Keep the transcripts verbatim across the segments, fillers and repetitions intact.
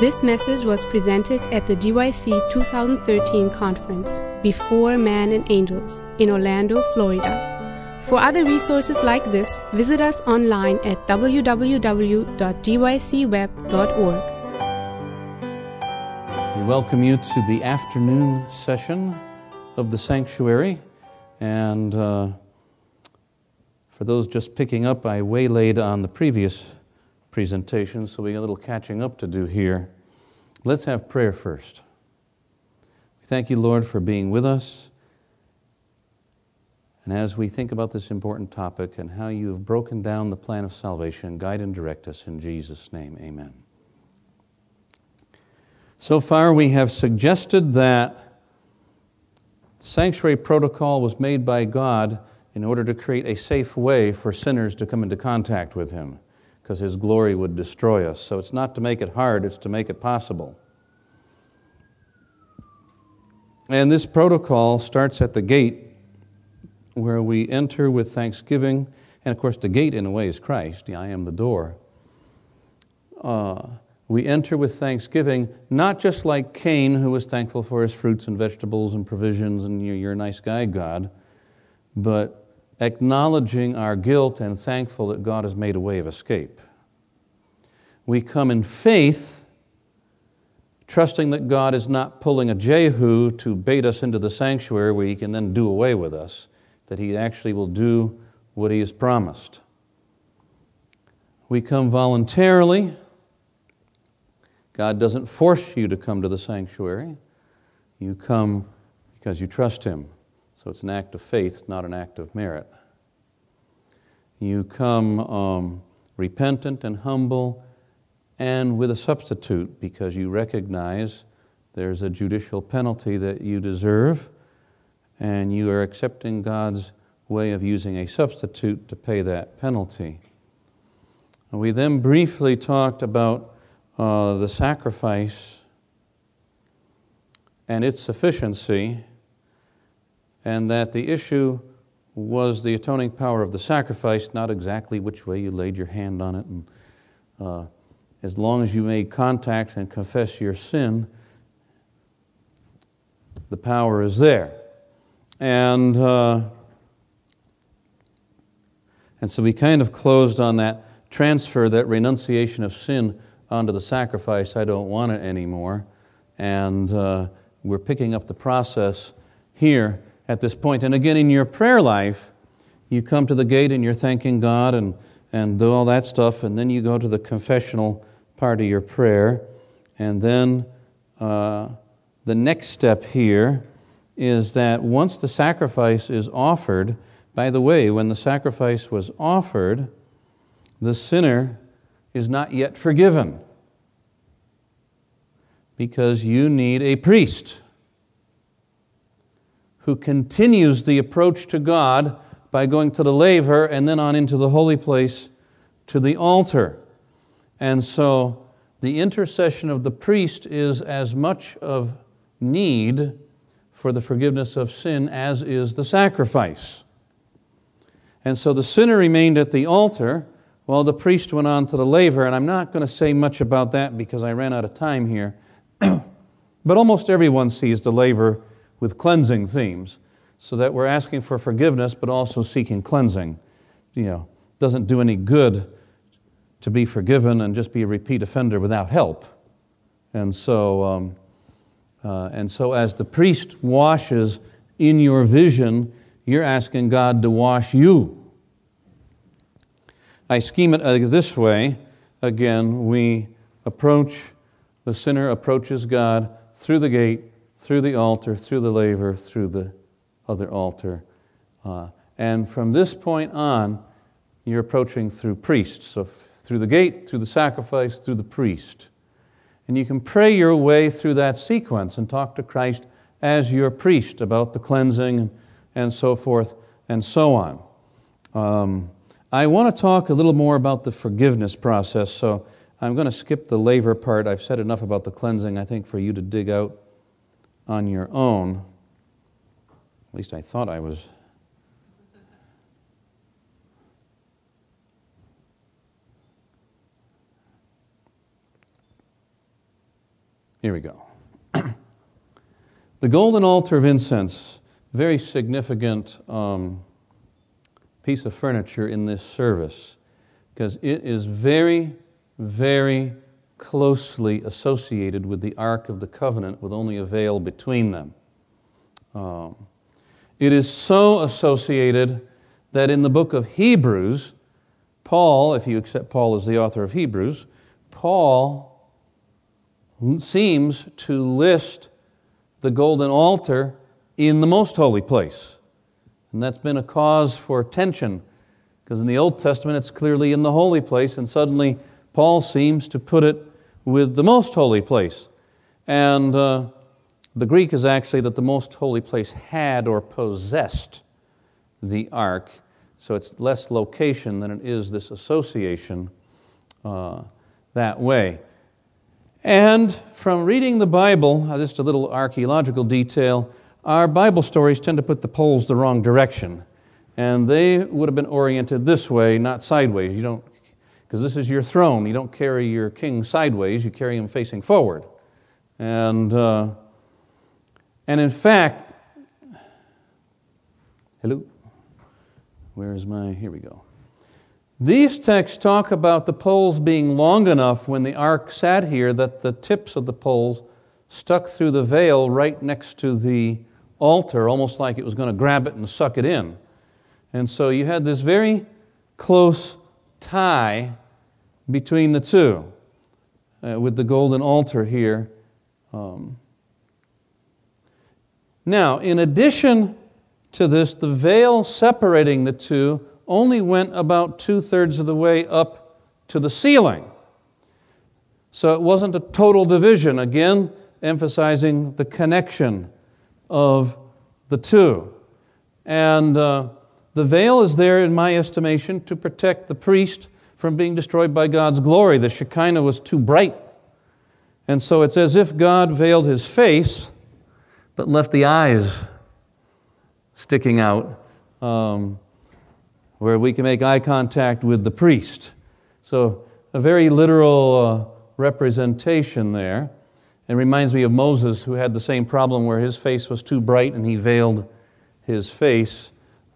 This message was presented at the G Y C twenty thirteen conference, Before Man and Angels, in Orlando, Florida. For other resources like this, visit us online at w w w dot g y c web dot org. We welcome you to the afternoon session of the sanctuary. And uh, for those just picking up, I waylaid on the previous presentation, so we got a little catching up to do here. Let's have prayer first. We thank you, Lord, for being with us. And as we think about this important topic and how you have broken down the plan of salvation, guide and direct us in Jesus' name, amen. So far, we have suggested that sanctuary protocol was made by God in order to create a safe way for sinners to come into contact with Him, because His glory would destroy us. So it's not to make it hard, it's to make it possible. And this protocol starts at the gate, where we enter with thanksgiving. And of course, the gate, in a way, is Christ. I am the door. Uh, we enter with thanksgiving, not just like Cain, who was thankful for his fruits and vegetables and provisions, and you're a nice guy, God, but acknowledging our guilt and thankful that God has made a way of escape. We come in faith, trusting that God is not pulling a Jehu to bait us into the sanctuary where He can then do away with us, that He actually will do what He has promised. We come voluntarily. God doesn't force you to come to the sanctuary. You come because you trust Him. So it's an act of faith, not an act of merit. You come um, repentant and humble and with a substitute, because you recognize there's a judicial penalty that you deserve, and you are accepting God's way of using a substitute to pay that penalty. And we then briefly talked about uh, the sacrifice and its sufficiency, and that the issue was the atoning power of the sacrifice, not exactly which way you laid your hand on it. And uh, as long as you made contact and confess your sin, the power is there. And, uh, and so we kind of closed on that transfer, that renunciation of sin onto the sacrifice. I don't want it anymore. And uh, we're picking up the process here at this point. And again, in your prayer life, you come to the gate and you're thanking God and, and do all that stuff, and then you go to the confessional part of your prayer. And then uh, the next step here is that once the sacrifice is offered, by the way, when the sacrifice was offered, the sinner is not yet forgiven, because you need a priest who continues the approach to God by going to the laver and then on into the holy place to the altar. And so the intercession of the priest is as much of need for the forgiveness of sin as is the sacrifice. And so the sinner remained at the altar while the priest went on to the laver. And I'm not going to say much about that because I ran out of time here. But almost everyone sees the laver with cleansing themes, so that we're asking for forgiveness but also seeking cleansing. You know, doesn't do any good to be forgiven and just be a repeat offender without help. And so, um, uh, and so as the priest washes in your vision, you're asking God to wash you. I scheme it uh, this way. Again, we approach, the sinner approaches God through the gate, through the altar, through the laver, through the other altar. Uh, and from this point on, you're approaching through priests. So through the gate, through the sacrifice, through the priest. And you can pray your way through that sequence and talk to Christ as your priest about the cleansing and so forth and so on. Um, I want to talk a little more about the forgiveness process, so I'm going to skip the laver part. I've said enough about the cleansing, I think, for you to dig out on your own. At least I thought I was. Here we go. The golden altar of incense, very significant um, piece of furniture in this service, because it is very, very closely associated with the Ark of the Covenant, with only a veil between them. Um, it is so associated that in the book of Hebrews, Paul, if you accept Paul as the author of Hebrews, Paul seems to list the golden altar in the most holy place. And that's been a cause for tension, because in the Old Testament it's clearly in the holy place, and suddenly Paul seems to put it with the most holy place. And uh, the Greek is actually that the most holy place had or possessed the ark, so it's less location than it is this association uh, that way. And from reading the Bible, just a little archaeological detail, our Bible stories tend to put the poles the wrong direction. And they would have been oriented this way, not sideways. You don't, because this is your throne. You don't carry your king sideways. You carry him facing forward. And uh, and in fact, hello, where is my, here we go. These texts talk about the poles being long enough when the ark sat here that the tips of the poles stuck through the veil right next to the altar, almost like it was going to grab it and suck it in. And so you had this very close tie between the two uh, with the golden altar here. Um, now, in addition to this, the veil separating the two only went about two-thirds of the way up to the ceiling. So it wasn't a total division, again, emphasizing the connection of the two. And uh, the veil is there, in my estimation, to protect the priest from being destroyed by God's glory. The Shekinah was too bright. And so it's as if God veiled his face, but left the eyes sticking out, um, where we can make eye contact with the priest. So a very literal uh, representation there. It reminds me of Moses, who had the same problem where his face was too bright and he veiled his face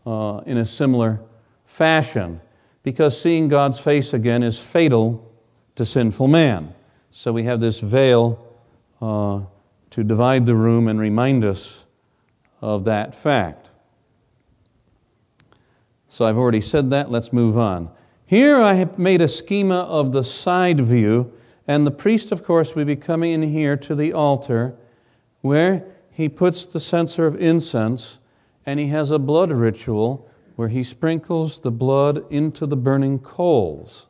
uh, in a similar fashion, because seeing God's face again is fatal to sinful man. So we have this veil uh, to divide the room and remind us of that fact. So I've already said that. Let's move on. Here I have made a schema of the side view, and the priest, of course, will be coming in here to the altar where he puts the censer of incense, and he has a blood ritual where he sprinkles the blood into the burning coals.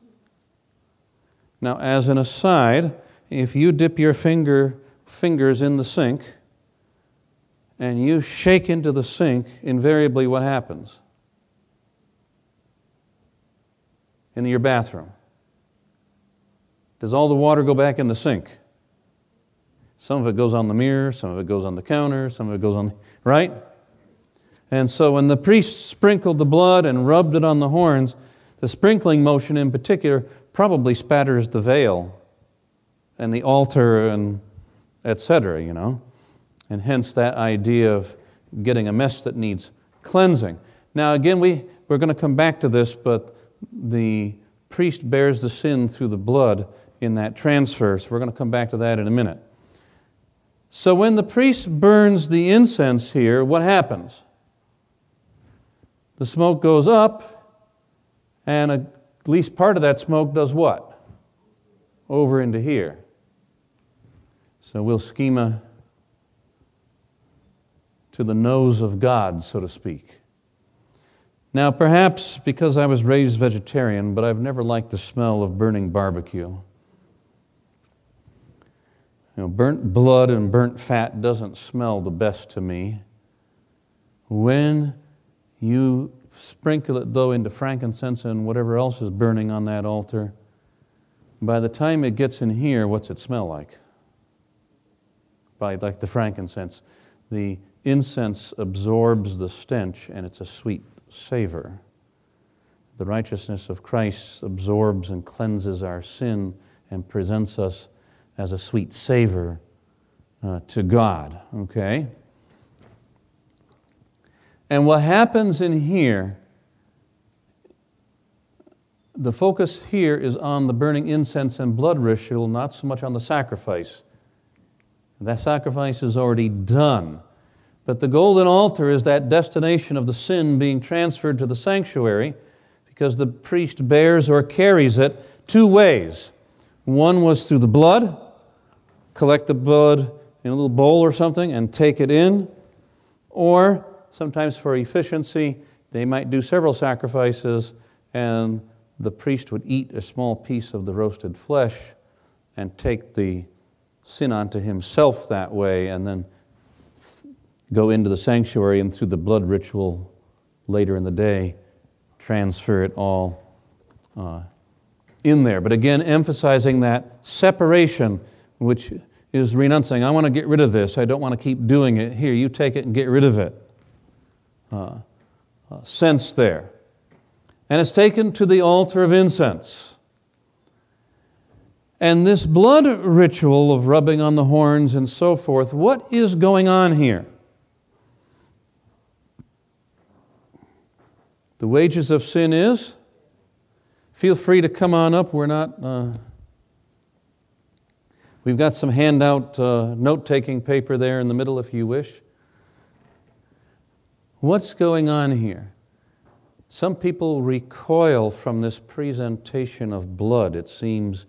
Now, as an aside, if you dip your finger fingers in the sink and you shake into the sink, invariably what happens? In your bathroom. Does all the water go back in the sink? Some of it goes on the mirror, some of it goes on the counter, some of it goes on, the, right? And so when the priest sprinkled the blood and rubbed it on the horns, the sprinkling motion in particular probably spatters the veil and the altar and et cetera, you know. And hence that idea of getting a mess that needs cleansing. Now again, we, we're going to come back to this, but the priest bears the sin through the blood in that transfer, so we're going to come back to that in a minute. So when the priest burns the incense here, what happens? The smoke goes up, and at least part of that smoke does what? Over into here. So we'll schema to the nose of God, so to speak. Now, perhaps because I was raised vegetarian, but I've never liked the smell of burning barbecue. You know, burnt blood and burnt fat doesn't smell the best to me. When you sprinkle it, though, into frankincense and whatever else is burning on that altar, by the time it gets in here, what's it smell like? By like the frankincense. The incense absorbs the stench, and it's a sweet savor. The righteousness of Christ absorbs and cleanses our sin and presents us as a sweet savor uh, to God, okay? And what happens in here, the focus here is on the burning incense and blood ritual, not so much on the sacrifice. That sacrifice is already done. But the golden altar is that destination of the sin being transferred to the sanctuary because the priest bears or carries it two ways. One was through the blood, collect the blood in a little bowl or something and take it in. Or sometimes for efficiency, they might do several sacrifices and the priest would eat a small piece of the roasted flesh and take the sin onto himself that way and then go into the sanctuary and through the blood ritual later in the day, transfer it all uh, in there. But again, emphasizing that separation, which is renouncing. I want to get rid of this. I don't want to keep doing it. Here, you take it and get rid of it. Uh, uh, sense there. And it's taken to the altar of incense. And this blood ritual of rubbing on the horns and so forth, what is going on here? The wages of sin is? Feel free to come on up. We're not... Uh, we've got some handout uh, note-taking paper there in the middle if you wish. What's going on here? Some people recoil from this presentation of blood. It seems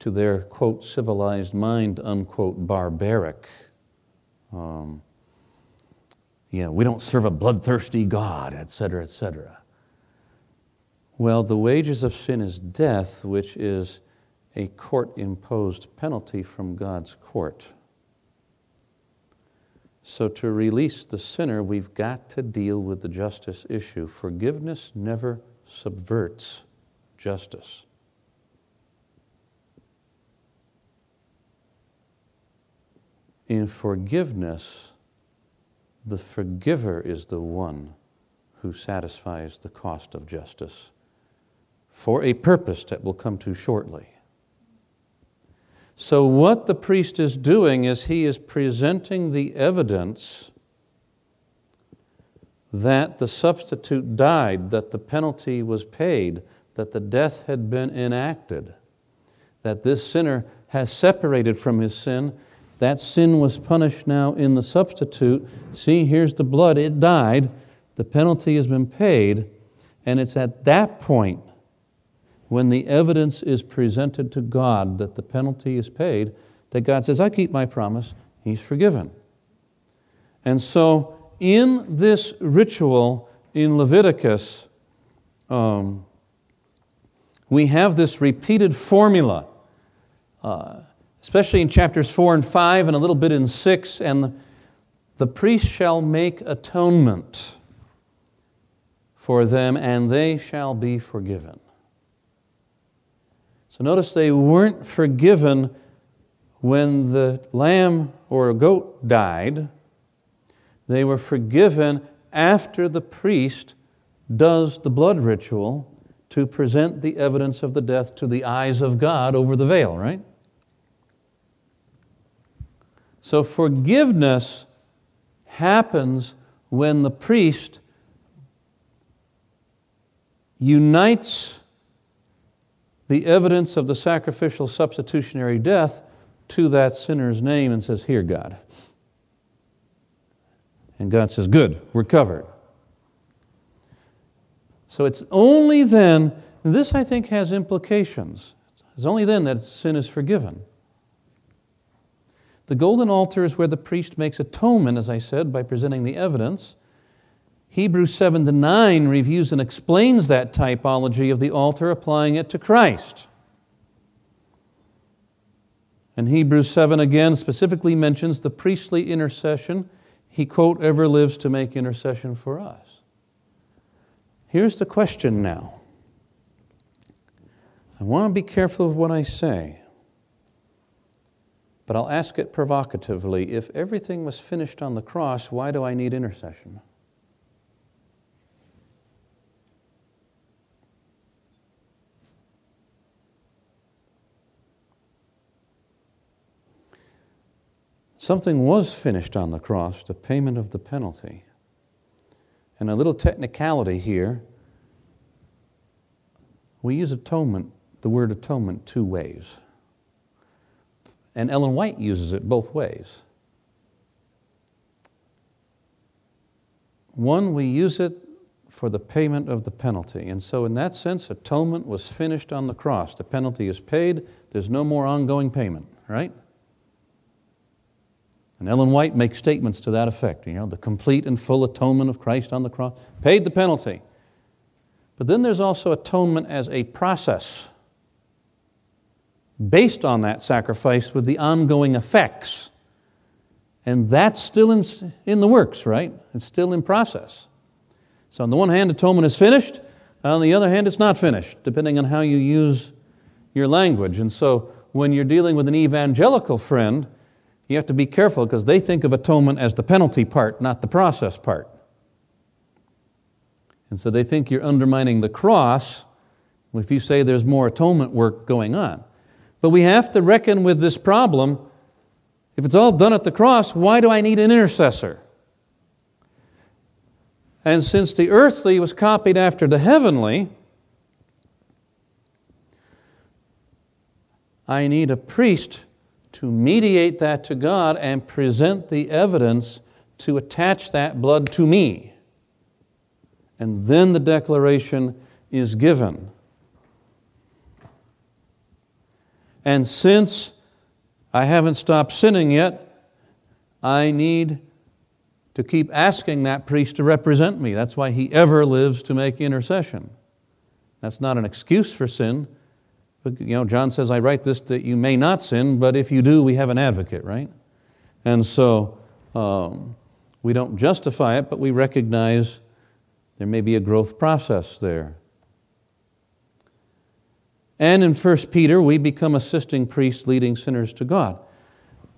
to their, quote, civilized mind, unquote, barbaric. Um, yeah, we don't serve a bloodthirsty God, et cetera, et cetera. Well, the wages of sin is death, which is a court-imposed penalty from God's court. So to release the sinner, we've got to deal with the justice issue. Forgiveness never subverts justice. In forgiveness, the forgiver is the one who satisfies the cost of justice for a purpose that we'll come to shortly. So what the priest is doing is he is presenting the evidence that the substitute died, that the penalty was paid, that the death had been enacted, that this sinner has separated from his sin. That sin was punished now in the substitute. See, here's the blood. It died. The penalty has been paid. And it's at that point when the evidence is presented to God that the penalty is paid, that God says, I keep my promise. He's forgiven. And so in this ritual in Leviticus, um, we have this repeated formula. Uh, especially in chapters four and five and a little bit in six, and the, the priest shall make atonement for them, and they shall be forgiven. So notice they weren't forgiven when the lamb or a goat died. They were forgiven after the priest does the blood ritual to present the evidence of the death to the eyes of God over the veil, right? So forgiveness happens when the priest unites the evidence of the sacrificial substitutionary death to that sinner's name and says, here, God. And God says, good, we're covered. So it's only then, and this I think has implications, it's only then that sin is forgiven. The golden altar is where the priest makes atonement, as I said, by presenting the evidence. Hebrews seven to nine reviews and explains that typology of the altar, applying it to Christ. And Hebrews seven again specifically mentions the priestly intercession. He, quote, ever lives to make intercession for us. Here's the question now. I want to be careful of what I say. But I'll ask it provocatively, if everything was finished on the cross, why do I need intercession? something was finished on the cross, the payment of the penalty. And a little technicality here, we use atonement, the word atonement, two ways. And Ellen White uses it both ways. One, we use it for the payment of the penalty. And so in that sense, atonement was finished on the cross. The penalty is paid. There's no more ongoing payment, right? And Ellen White makes statements to that effect. You know, the complete and full atonement of Christ on the cross paid the penalty. But then there's also atonement as a process based on that sacrifice with the ongoing effects. And that's still in, in the works, right? It's still in process. So on the one hand, atonement is finished. On the other hand, it's not finished, depending on how you use your language. And so when you're dealing with an evangelical friend, you have to be careful because they think of atonement as the penalty part, not the process part. And so they think you're undermining the cross if you say there's more atonement work going on. But we have to reckon with this problem. If it's all done at the cross, why do I need an intercessor? And since the earthly was copied after the heavenly, I need a priest to mediate that to God and present the evidence to attach that blood to me. And then the declaration is given. And since I haven't stopped sinning yet, I need to keep asking that priest to represent me. That's why he ever lives to make intercession. That's not an excuse for sin. But, you know, John says, I write this that you may not sin, but if you do, we have an advocate, right? And so um, we don't justify it, but we recognize there may be a growth process there. And in First Peter, we become assisting priests leading sinners to God.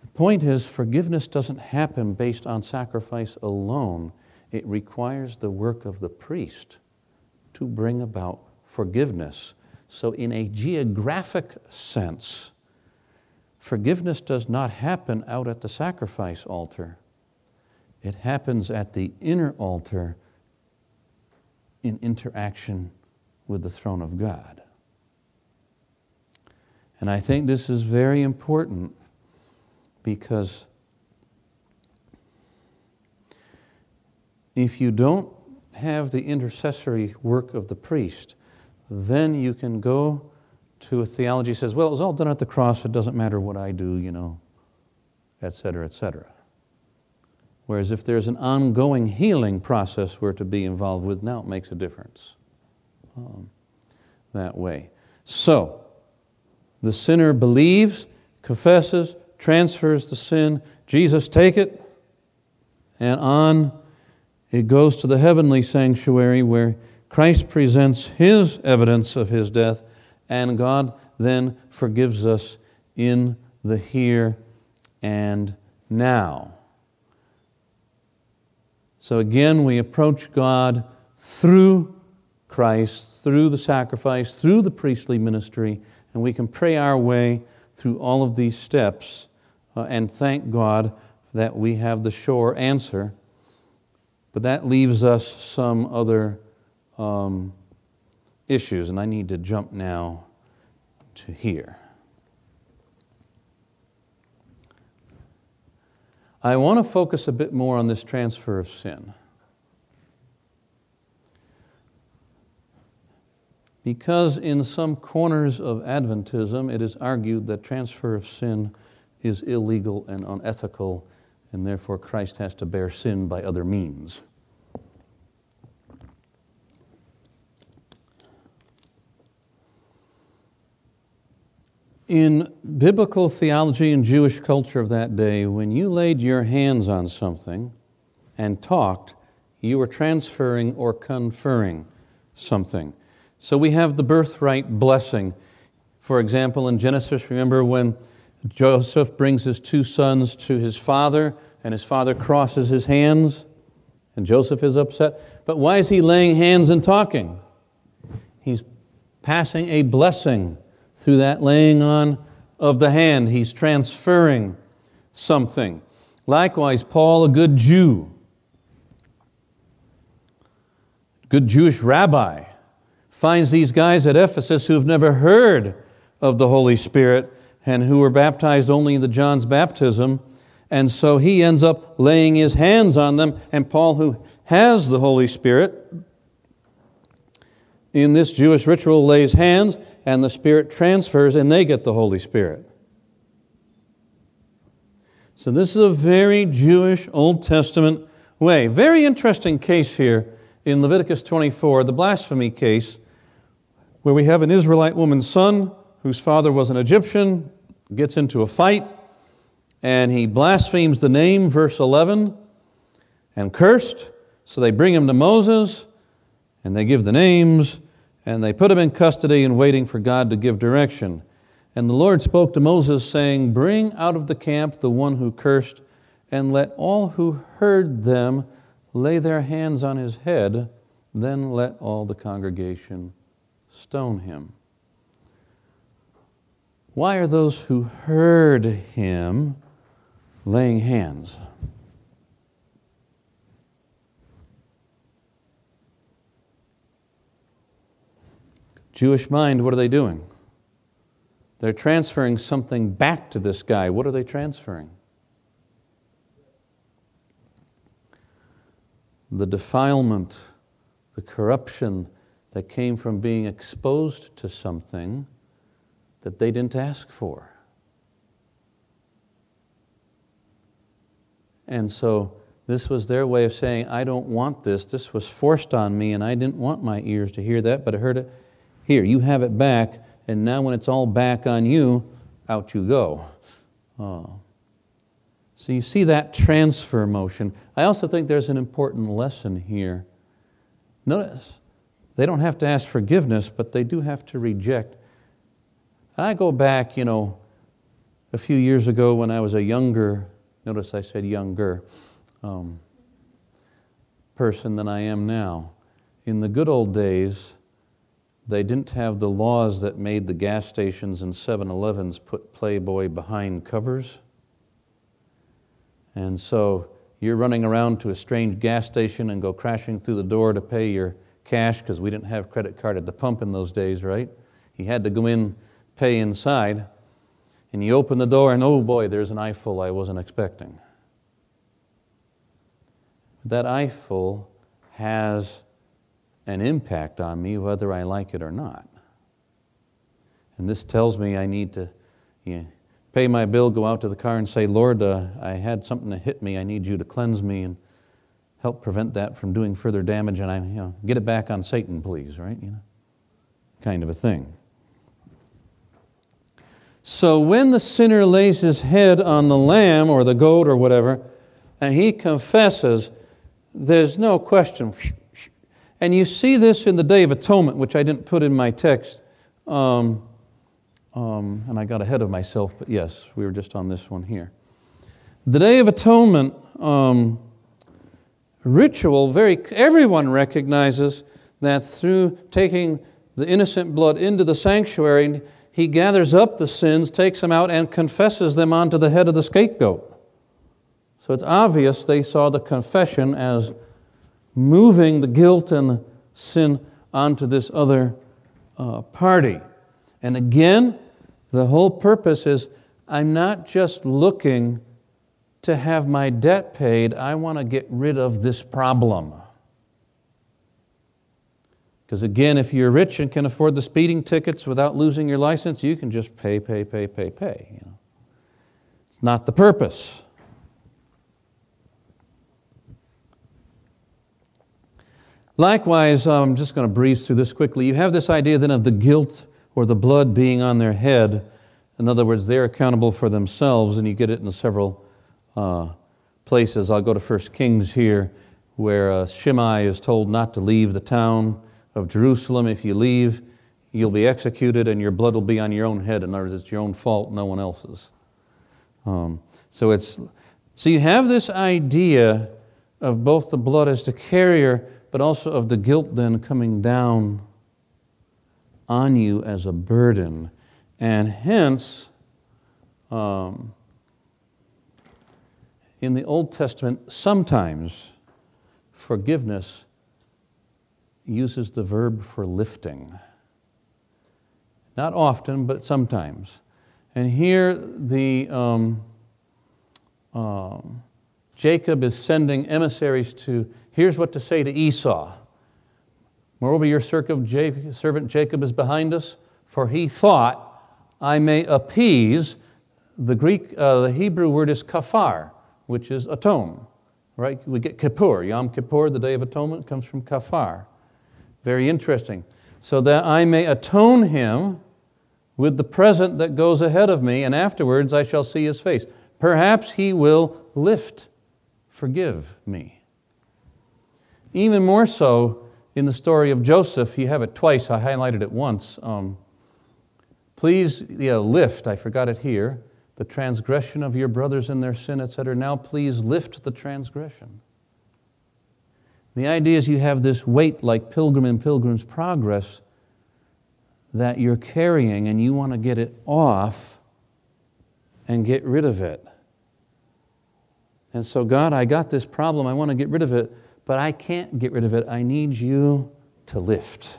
The point is, forgiveness doesn't happen based on sacrifice alone. It requires the work of the priest to bring about forgiveness. So in a geographic sense, forgiveness does not happen out at the sacrifice altar. It happens at the inner altar in interaction with the throne of God. And I think this is very important because if you don't have the intercessory work of the priest, then you can go to a theology that says, well, it was all done at the cross, it doesn't matter what I do, you know, et cetera, et cetera. Whereas if there's an ongoing healing process we're to be involved with, now it makes a difference um, that way. So, the sinner believes, confesses, transfers the sin. Jesus, take it. And on it goes to the heavenly sanctuary where Christ presents His evidence of His death, and God then forgives us in the here and now. So again, we approach God through Christ, through the sacrifice, through the priestly ministry, and we can pray our way through all of these steps uh, and thank God that we have the sure answer. But that leaves us some other um, issues, and I need to jump now to here. I want to focus a bit more on this transfer of sin. Because in some corners of Adventism, it is argued that transfer of sin is illegal and unethical, and therefore Christ has to bear sin by other means. In biblical theology and Jewish culture of that day, when you laid your hands on something and talked, you were transferring or conferring something. So we have the birthright blessing. For example, in Genesis, remember when Joseph brings his two sons to his father and his father crosses his hands and Joseph is upset. But why is he laying hands and talking? He's passing a blessing. Through that laying on of the hand, he's transferring something. Likewise, Paul, a good Jew, good Jewish rabbi, finds these guys at Ephesus who have never heard of the Holy Spirit and who were baptized only in the John's baptism. And so he ends up laying his hands on them. And Paul, who has the Holy Spirit, in this Jewish ritual lays hands, and the Spirit transfers, and they get the Holy Spirit. So this is a very Jewish Old Testament way. Very interesting case here in Leviticus twenty-four, the blasphemy case, where we have an Israelite woman's son whose father was an Egyptian, gets into a fight, and he blasphemes the name, verse eleven, and cursed. So they bring him to Moses, and they give the names, and they put him in custody and waiting for God to give direction. And the Lord spoke to Moses, saying, "Bring out of the camp the one who cursed, and let all who heard them lay their hands on his head. Then let all the congregation stone him." Why are those who heard him laying hands? Jewish mind, what are they doing? They're transferring something back to this guy. What are they transferring? The defilement, the corruption that came from being exposed to something that they didn't ask for. And so this was their way of saying, I don't want this. This was forced on me, and I didn't want my ears to hear that, but I heard it. Here, you have it back, and now when it's all back on you, out you go. Oh. So you see that transfer motion. I also think there's an important lesson here. Notice, they don't have to ask forgiveness, but they do have to reject. I go back, you know, a few years ago when I was a younger, notice I said younger, um, person than I am now. In the good old days, they didn't have the laws that made the gas stations and seven elevens put Playboy behind covers. And so you're running around to a strange gas station and go crashing through the door to pay your cash, because we didn't have credit card at the pump in those days, right? You had to go in, pay inside, and you open the door and, oh boy, there's an eyeful I wasn't expecting. That eyeful has an impact on me whether I like it or not. And this tells me I need to you know, pay my bill, go out to the car and say, Lord, uh, I had something that hit me. I need you to cleanse me and help prevent that from doing further damage, and I you know, get it back on Satan, please, right? You know, kind of a thing. So when the sinner lays his head on the lamb or the goat or whatever, and he confesses, there's no question. And you see this in the Day of Atonement, which I didn't put in my text. Um, um, and I got ahead of myself, but yes, we were just on this one here. The Day of Atonement um, ritual, very everyone recognizes that through taking the innocent blood into the sanctuary, he gathers up the sins, takes them out, and confesses them onto the head of the scapegoat. So it's obvious they saw the confession as moving the guilt and the sin onto this other uh, party. And again, the whole purpose is, I'm not just looking to have my debt paid, I want to get rid of this problem. Because again, if you're rich and can afford the speeding tickets without losing your license, you can just pay, pay, pay, pay, pay. You know, it's not the purpose. Likewise, I'm just going to breeze through this quickly. You have this idea then of the guilt or the blood being on their head. In other words, they're accountable for themselves, and you get it in several uh, places. I'll go to First Kings here, where uh, Shimei is told not to leave the town of Jerusalem. If you leave, you'll be executed and your blood will be on your own head. In other words, it's your own fault, no one else's. Um, so it's so you have this idea of both the blood as the carrier, but also of the guilt then coming down on you as a burden. And hence, um, in the Old Testament, sometimes forgiveness uses the verb for lifting. Not often, but sometimes. And here the um, um, Jacob is sending emissaries to, here's what to say to Esau. Moreover, your servant Jacob is behind us, for he thought, I may appease, the Greek, uh, the Hebrew word is kafar, which is atone, right? We get Kippur, Yom Kippur, the Day of Atonement, comes from kafar. Very interesting. So that I may atone him with the present that goes ahead of me, and afterwards I shall see his face. Perhaps he will lift, forgive me. Even more so in the story of Joseph, you have it twice, I highlighted it once. Um, please, yeah, lift, I forgot it here, the transgression of your brothers and their sin, et cetera. Now please lift the transgression. The idea is you have this weight like Pilgrim in Pilgrim's Progress that you're carrying and you want to get it off and get rid of it. And so, God, I got this problem, I want to get rid of it, but I can't get rid of it. I need you to lift,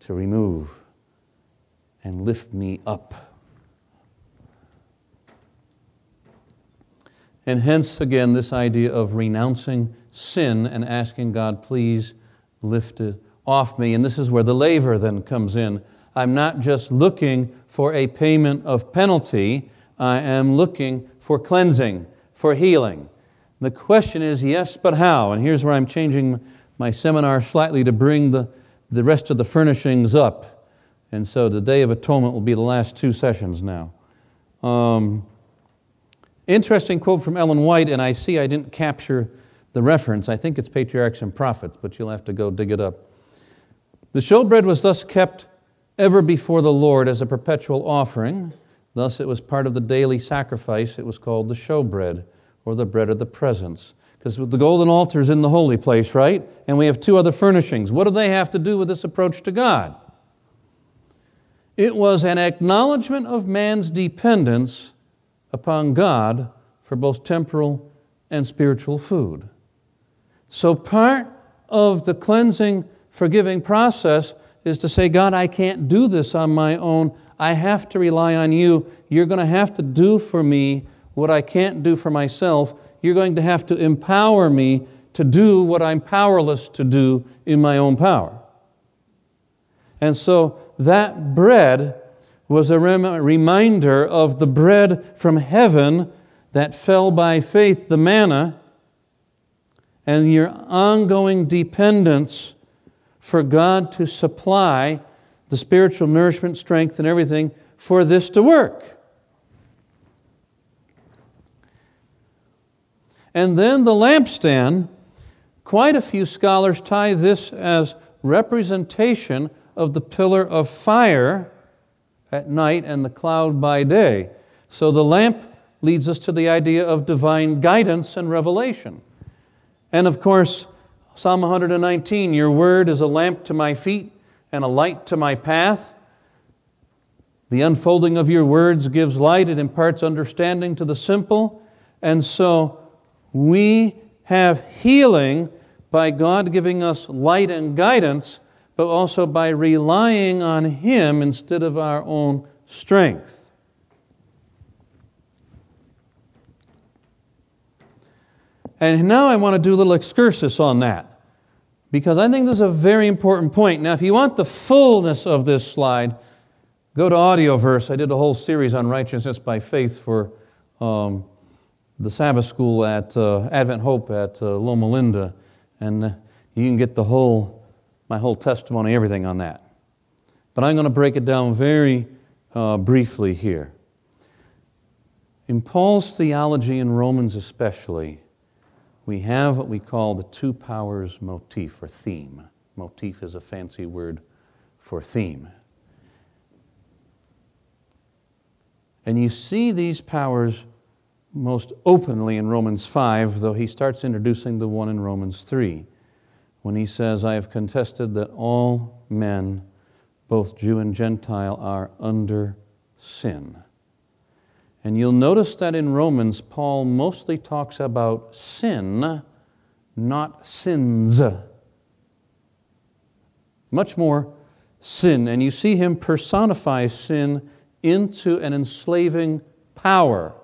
to remove, and lift me up. And hence, again, this idea of renouncing sin and asking God, please lift it off me. And this is where the laver then comes in. I'm not just looking for a payment of penalty, I am looking for cleansing, for healing. The question is, yes, but how? And here's where I'm changing my seminar slightly to bring the, the rest of the furnishings up. And so the Day of Atonement will be the last two sessions now. Um, Interesting quote from Ellen White, and I see I didn't capture the reference. I think it's Patriarchs and Prophets, but you'll have to go dig it up. The showbread was thus kept ever before the Lord as a perpetual offering. Thus it was part of the daily sacrifice. It was called the showbread, or the bread of the presence. Because the golden altar is in the holy place, right? And we have two other furnishings. What do they have to do with this approach to God? It was an acknowledgement of man's dependence upon God for both temporal and spiritual food. So part of the cleansing, forgiving process is to say, God, I can't do this on my own. I have to rely on you. You're going to have to do for me what I can't do for myself. You're going to have to empower me to do what I'm powerless to do in my own power. And so that bread was a rem- reminder of the bread from heaven that fell by faith, the manna, and your ongoing dependence for God to supply the spiritual nourishment, strength, and everything for this to work. And then the lampstand, quite a few scholars tie this as representation of the pillar of fire at night and the cloud by day. So the lamp leads us to the idea of divine guidance and revelation. And of course, Psalm one nineteen, your word is a lamp to my feet and a light to my path. The unfolding of your words gives light, it imparts understanding to the simple. And so we have healing by God giving us light and guidance, but also by relying on Him instead of our own strength. And now I want to do a little excursus on that, because I think this is a very important point. Now, if you want the fullness of this slide, go to AudioVerse. I did a whole series on righteousness by faith for um, the Sabbath School at uh, Advent Hope at uh, Loma Linda, and you can get the whole my whole testimony, everything on that. But I'm going to break it down very uh, briefly here. In Paul's theology, in Romans especially, we have what we call the two powers motif or theme. Motif is a fancy word for theme. And you see these powers most openly in Romans five, though he starts introducing the one in Romans three. When he says, I have contested that all men, both Jew and Gentile, are under sin. And you'll notice that in Romans, Paul mostly talks about sin, not sins. Much more sin. And you see him personify sin into an enslaving power.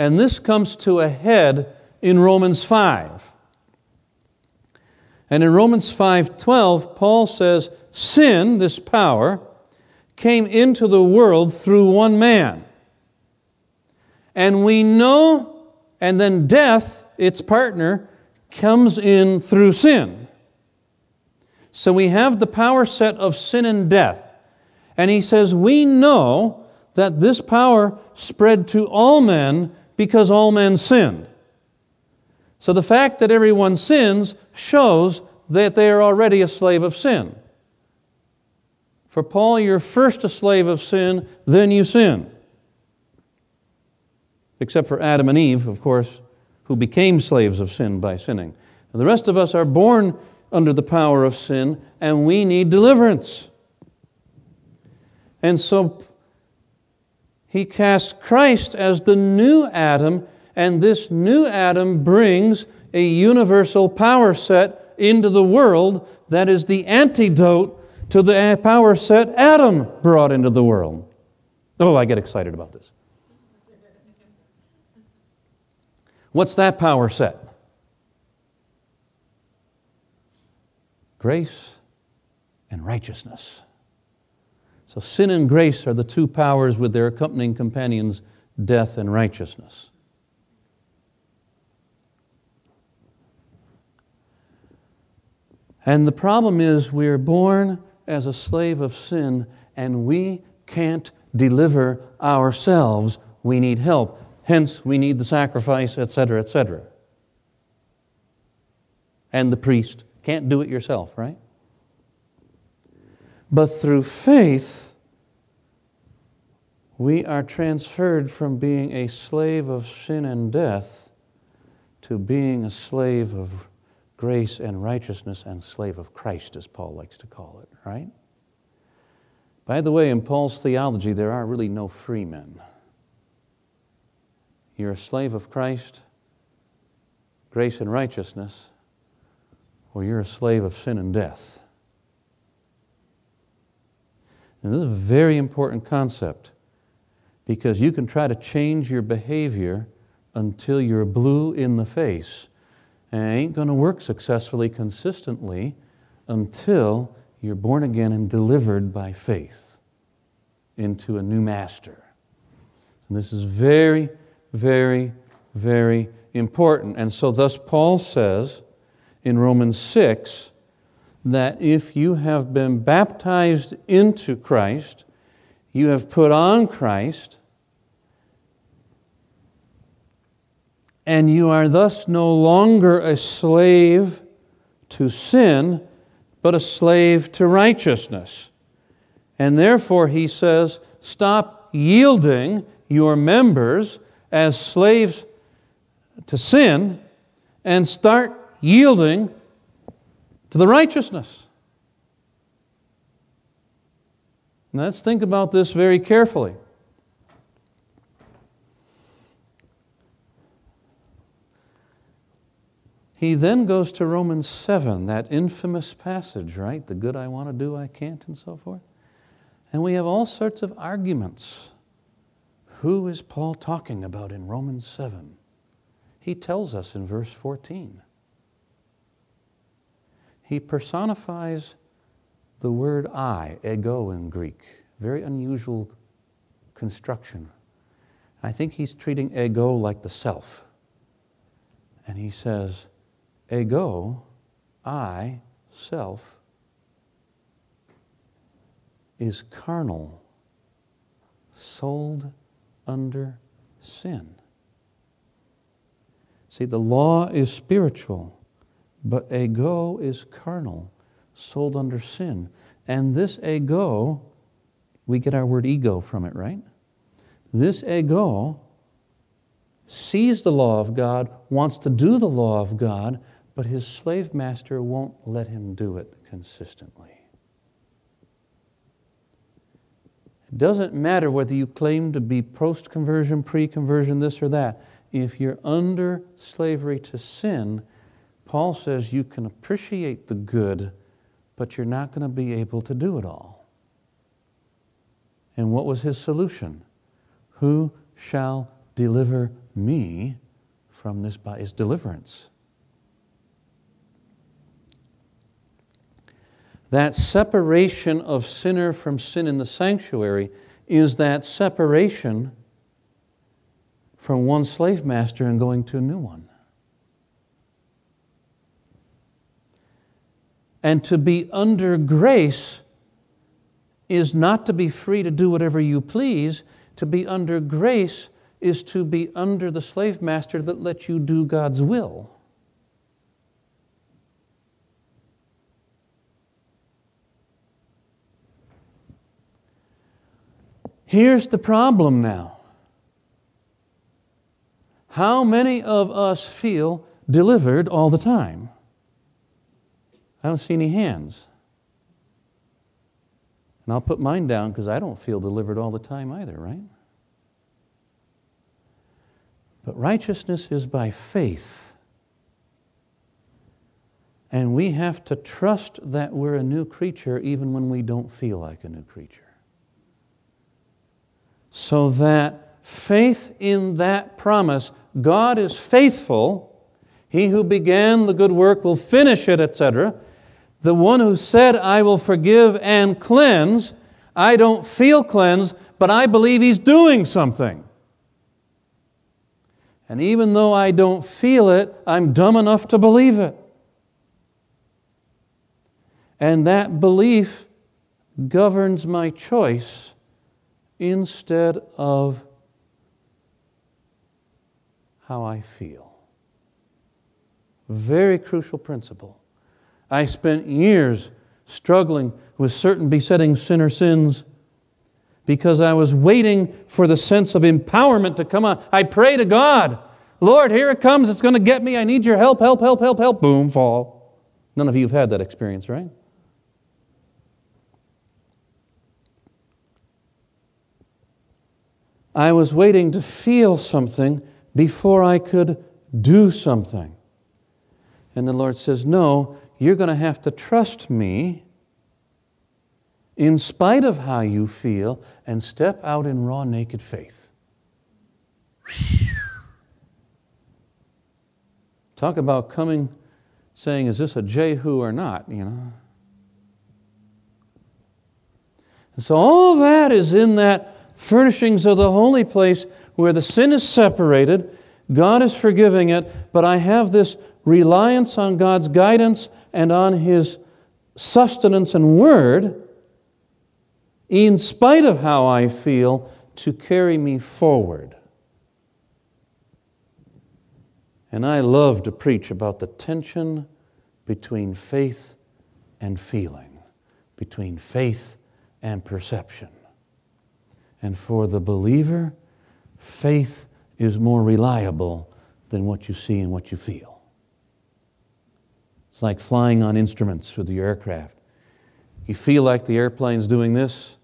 And this comes to a head in Romans five. And in Romans five twelve, Paul says, sin, this power, came into the world through one man. And we know, and then death, its partner, comes in through sin. So we have the power set of sin and death. And he says, we know that this power spread to all men because all men sinned. So the fact that everyone sins shows that they are already a slave of sin. For Paul, you're first a slave of sin, then you sin. Except for Adam and Eve, of course, who became slaves of sin by sinning. And the rest of us are born under the power of sin, and we need deliverance. And so he casts Christ as the new Adam, and this new Adam brings a universal power set into the world that is the antidote to the power set Adam brought into the world. Oh, I get excited about this. What's that power set? Grace and righteousness. So sin and grace are the two powers with their accompanying companions, death and righteousness. And the problem is we are born as a slave of sin and we can't deliver ourselves. We need help. Hence, we need the sacrifice, et cetera, et cetera. And the priest. Can't do it yourself, right? But through faith, we are transferred from being a slave of sin and death to being a slave of grace and righteousness and slave of Christ, as Paul likes to call it, right? By the way, in Paul's theology, there are really no free men. You're a slave of Christ, grace and righteousness, or you're a slave of sin and death. And this is a very important concept because you can try to change your behavior until you're blue in the face. And it ain't going to work successfully, consistently, until you're born again and delivered by faith into a new master. And this is very, very, very important. And so thus Paul says in Romans six that if you have been baptized into Christ, you have put on Christ, and you are thus no longer a slave to sin, but a slave to righteousness. And therefore, he says, stop yielding your members as slaves to sin and start yielding to the righteousness. Now, let's think about this very carefully. He then goes to Romans seven, that infamous passage, right? The good I want to do, I can't, and so forth. And we have all sorts of arguments. Who is Paul talking about in Romans seven? He tells us in verse fourteen. He personifies the word I, ego in Greek. Very unusual construction. I think he's treating ego like the self. And he says, ego, I, self, is carnal, sold under sin. See, the law is spiritual, but ego is carnal, sold under sin. And this ego, we get our word ego from it, right? This ego sees the law of God, wants to do the law of God, but his slave master won't let him do it consistently. It Doesn't matter whether you claim to be post-conversion, pre-conversion, this or that. If you're under slavery to sin, Paul says you can appreciate the good, but you're not going to be able to do it all. And what was his solution? Who shall deliver me from this body? Is deliverance. That separation of sinner from sin in the sanctuary is that separation from one slave master and going to a new one. And to be under grace is not to be free to do whatever you please. To be under grace is to be under the slave master that lets you do God's will. Here's the problem now. How many of us feel delivered all the time? I don't see any hands. And I'll put mine down because I don't feel delivered all the time either, right? But righteousness is by faith. And we have to trust that we're a new creature even when we don't feel like a new creature. So that faith in that promise, God is faithful, He who began the good work will finish it, et cetera. The one who said, I will forgive and cleanse, I don't feel cleansed, but I believe He's doing something. And even though I don't feel it, I'm dumb enough to believe it. And that belief governs my choice instead of how I feel. Very crucial principle. I spent years struggling with certain besetting sin or sins because I was waiting for the sense of empowerment to come on. I pray to God, Lord, here it comes. It's going to get me. I need your help, help, help, help, help. Boom, fall. None of you have had that experience, right? I was waiting to feel something before I could do something. And the Lord says, no, you're going to have to trust me in spite of how you feel and step out in raw, naked faith. Talk about coming, saying, is this a Jehu or not, you know? And so all that is in that furnishings of the holy place where the sin is separated, God is forgiving it, but I have this reliance on God's guidance and on His sustenance and word in spite of how I feel to carry me forward. And I love to preach about the tension between faith and feeling, between faith and perception. And for the believer, faith is more reliable than what you see and what you feel. It's like flying on instruments with your aircraft. You feel like the airplane's doing this,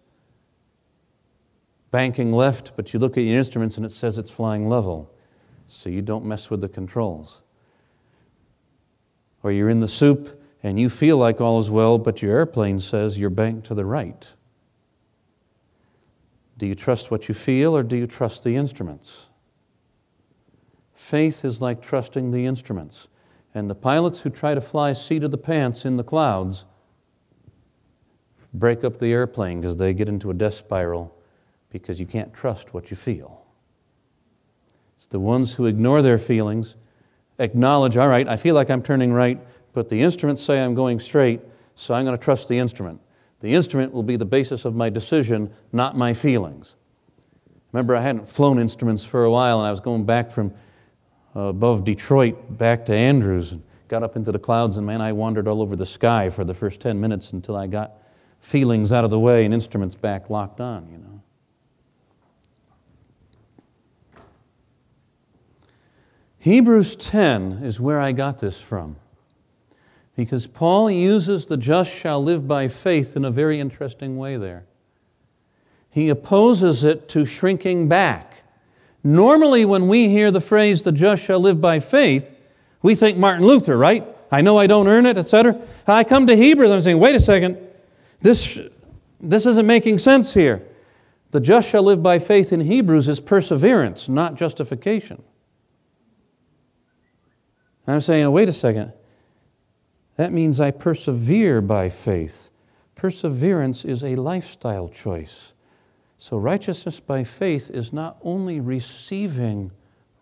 banking left, but you look at your instruments and it says it's flying level. So you don't mess with the controls. Or you're in the soup and you feel like all is well, but your airplane says you're banked to the right. Do you trust what you feel or do you trust the instruments? Faith is like trusting the instruments. And the pilots who try to fly seat of the pants in the clouds break up the airplane because they get into a death spiral because you can't trust what you feel. It's the ones who ignore their feelings, acknowledge, all right, I feel like I'm turning right, but the instruments say I'm going straight, so I'm going to trust the instrument. The instrument will be the basis of my decision, not my feelings. Remember, I hadn't flown instruments for a while, and I was going back from uh, above Detroit back to Andrews and got up into the clouds, and man, I wandered all over the sky for the first ten minutes until I got feelings out of the way and instruments back locked on, you know. Hebrews ten is where I got this from. Because Paul uses the just shall live by faith in a very interesting way there. He opposes it to shrinking back. Normally when we hear the phrase, the just shall live by faith, we think Martin Luther, right? I know I don't earn it, et cetera. I come to Hebrews, I'm saying, wait a second, this, this isn't making sense here. The just shall live by faith in Hebrews is perseverance, not justification. I'm saying, oh, wait a second, that means I persevere by faith. Perseverance is a lifestyle choice. So righteousness by faith is not only receiving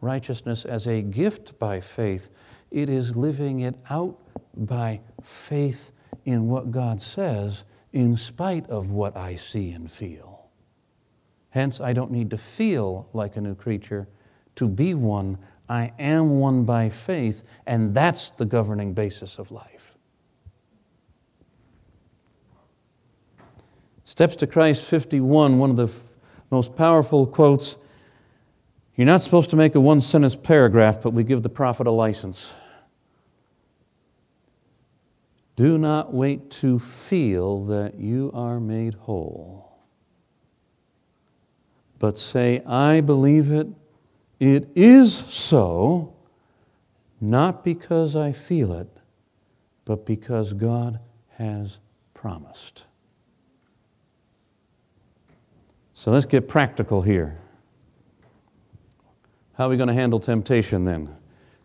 righteousness as a gift by faith, it is living it out by faith in what God says in spite of what I see and feel. Hence, I don't need to feel like a new creature to be one. I am one by faith, and that's the governing basis of life. Steps to Christ fifty-one, one of the f- most powerful quotes. You're not supposed to make a one-sentence paragraph, but we give the prophet a license. Do not wait to feel that you are made whole, but say, I believe it, it is so, not because I feel it, but because God has promised. So let's get practical here. How are we going to handle temptation then?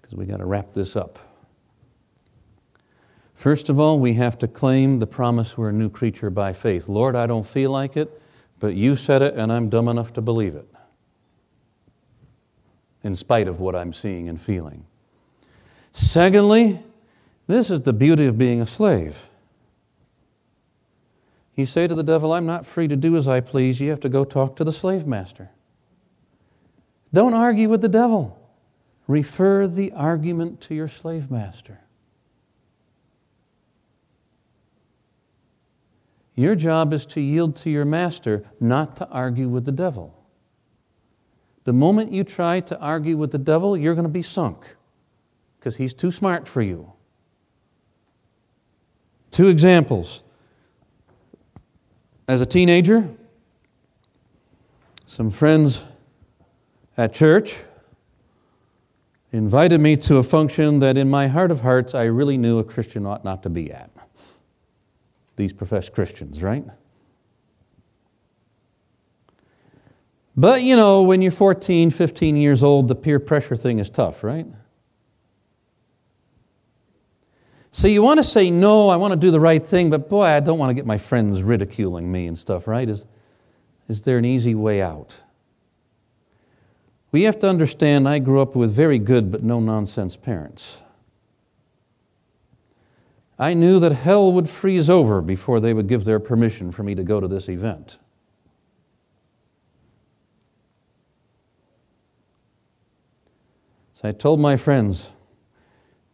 Because we've got to wrap this up. First of all, we have to claim the promise we're a new creature by faith. Lord, I don't feel like it, but you said it and I'm dumb enough to believe it, in spite of what I'm seeing and feeling. Secondly, this is the beauty of being a slave. You say to the devil, I'm not free to do as I please. You have to go talk to the slave master. Don't argue with the devil. Refer the argument to your slave master. Your job is to yield to your master, not to argue with the devil. The moment you try to argue with the devil, you're going to be sunk because he's too smart for you. Two examples. As a teenager, some friends at church invited me to a function that in my heart of hearts I really knew a Christian ought not to be at. These professed Christians, right? But, you know, when you're fourteen, fifteen years old, the peer pressure thing is tough, right? So you want to say, no, I want to do the right thing, but boy, I don't want to get my friends ridiculing me and stuff, right? Is, is there an easy way out? We have to understand I grew up with very good but no-nonsense parents. I knew that hell would freeze over before they would give their permission for me to go to this event. So I told my friends,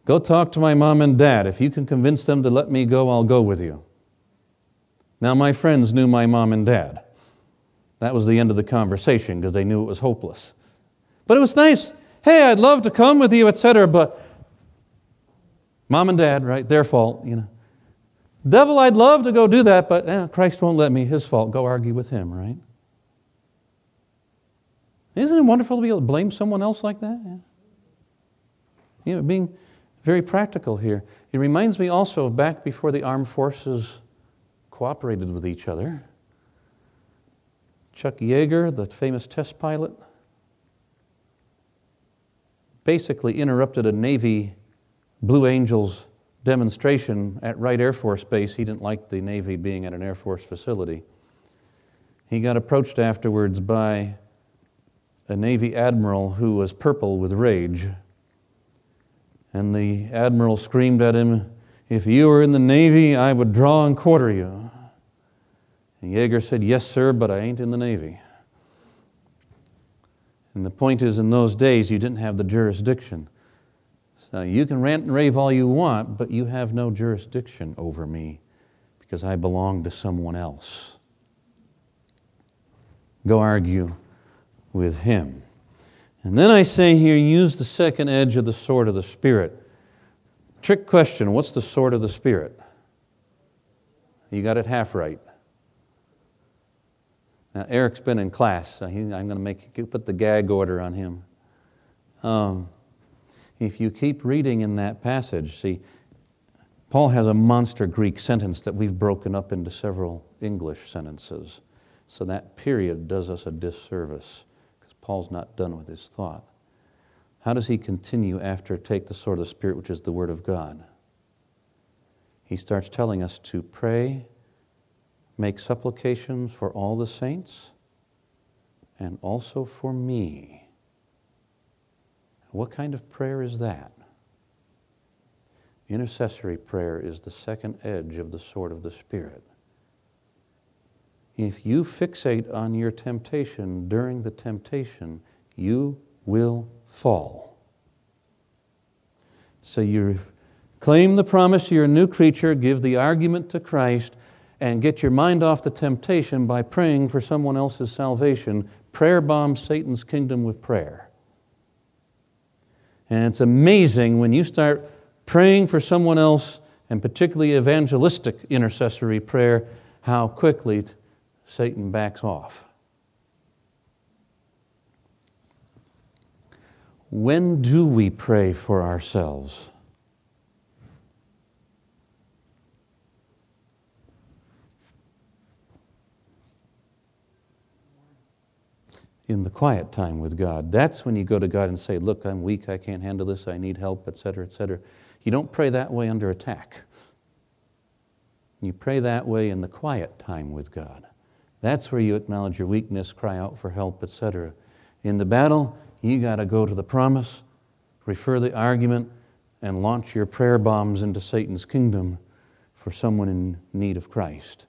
go talk to my mom and dad. If you can convince them to let me go, I'll go with you. Now my friends knew my mom and dad. That was the end of the conversation because they knew it was hopeless. But it was nice. Hey, I'd love to come with you, et cetera. But mom and dad, right, their fault, you know. Devil, I'd love to go do that, but eh, Christ won't let me. His fault. Go argue with him, right? Isn't it wonderful to be able to blame someone else like that? Yeah. You know, being very practical here. It reminds me also of back before the armed forces cooperated with each other. Chuck Yeager, the famous test pilot, basically interrupted a Navy Blue Angels demonstration at Wright Air Force Base. He didn't like the Navy being at an Air Force facility. He got approached afterwards by a Navy admiral who was purple with rage. And the admiral screamed at him, if you were in the Navy, I would draw and quarter you. And Yeager said, yes, sir, but I ain't in the Navy. And the point is, in those days, you didn't have the jurisdiction. So you can rant and rave all you want, but you have no jurisdiction over me because I belong to someone else. Go argue with him. And then I say here, use the second edge of the sword of the Spirit. Trick question, what's the sword of the Spirit? You got it half right. Now, Eric's been in class, so he, I'm going to make put the gag order on him. Um, if you keep reading in that passage, see, Paul has a monster Greek sentence that we've broken up into several English sentences. So that period does us a disservice because Paul's not done with his thought. How does he continue after take the sword of the Spirit, which is the Word of God? He starts telling us to pray, make supplications for all the saints, and also for me. What kind of prayer is that? Intercessory prayer is the second edge of the sword of the Spirit. If you fixate on your temptation during the temptation, you will fall. So you claim the promise you're a new creature, give the argument to Christ, and get your mind off the temptation by praying for someone else's salvation. Prayer bombs Satan's kingdom with prayer. And it's amazing when you start praying for someone else, and particularly evangelistic intercessory prayer, how quickly Satan backs off. When do we pray for ourselves? In the quiet time with God. That's when you go to God and say, look, I'm weak, I can't handle this, I need help, et cetera, et cetera. You don't pray that way under attack. You pray that way in the quiet time with God. That's where you acknowledge your weakness, cry out for help, et cetera. In the battle, you got to go to the promise, refer the argument, and launch your prayer bombs into Satan's kingdom for someone in need of Christ.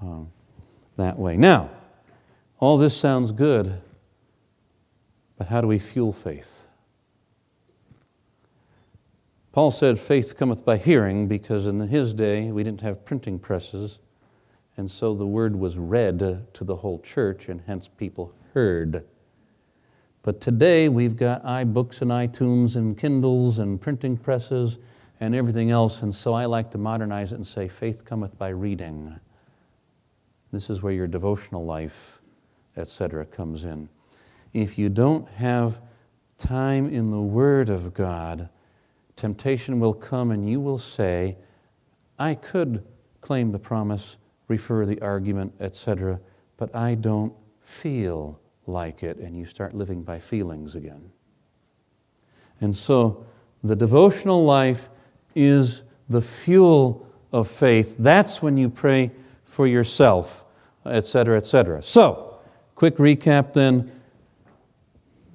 Um, that way. Now, all this sounds good, but how do we fuel faith? Paul said faith cometh by hearing, because in his day we didn't have printing presses, and so the word was read to the whole church, and hence people heard. But today we've got iBooks and iTunes and Kindles and printing presses and everything else, and so I like to modernize it and say faith cometh by reading. This is where your devotional life, et cetera, comes in. If you don't have time in the Word of God, temptation will come and you will say, I could claim the promise, refer the argument, et cetera, but I don't feel like it, and you start living by feelings again. And so the devotional life is the fuel of faith. That's when you pray for yourself, et cetera, et cetera. So, quick recap then.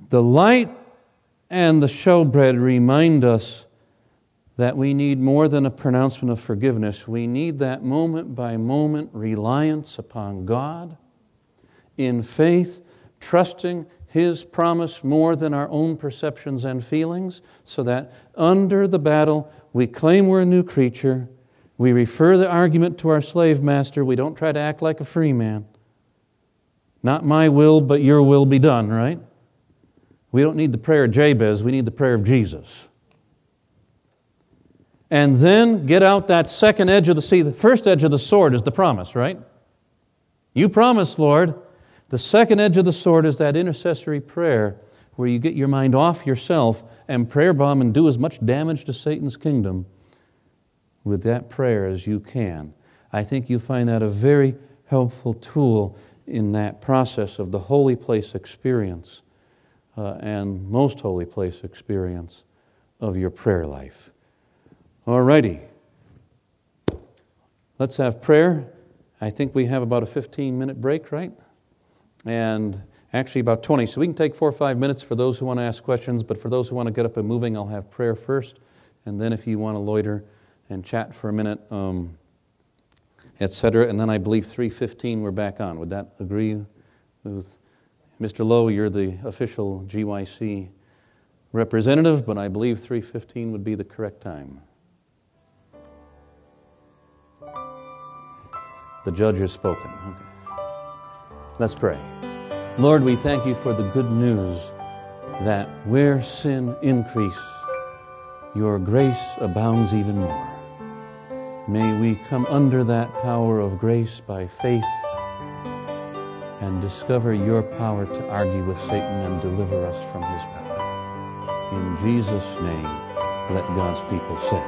The light and the showbread remind us that we need more than a pronouncement of forgiveness. We need that moment by moment reliance upon God in faith, trusting His promise more than our own perceptions and feelings, so that under the battle we claim we're a new creature, we refer the argument to our slave master, we don't try to act like a free man. Not my will, but your will be done, right? We don't need the prayer of Jabez, we need the prayer of Jesus. And then get out that second edge of the sea. The first edge of the sword is the promise, right? You promise, Lord. The second edge of the sword is that intercessory prayer where you get your mind off yourself and prayer bomb and do as much damage to Satan's kingdom with that prayer as you can. I think you'll find that a very helpful tool in that process of the holy place experience uh, and most holy place experience of your prayer life. Alrighty. Let's have prayer. I think we have about a fifteen minute break, right? And actually about twenty. So we can take four or five minutes for those who want to ask questions, but for those who want to get up and moving, I'll have prayer first. And then if you want to loiter and chat for a minute, um, et cetera. And then I believe three fifteen we're back on. Would that agree with Mister Lowe? You're the official G Y C representative, but I believe three fifteen would be the correct time. The judge has spoken. Okay. Let's pray. Lord, we thank you for the good news that where sin increase, your grace abounds even more. May we come under that power of grace by faith and discover your power to argue with Satan and deliver us from his power. In Jesus' name, let God's people say.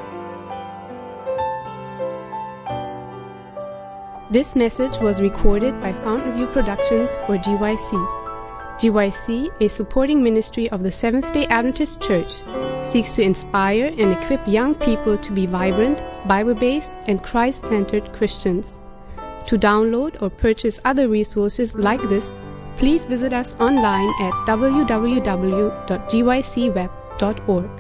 This message was recorded by Fountain View Productions for G Y C. G Y C, a supporting ministry of the Seventh-day Adventist Church, seeks to inspire and equip young people to be vibrant, Bible-based, and Christ-centered Christians. To download or purchase other resources like this, please visit us online at w w w dot g y c web dot org.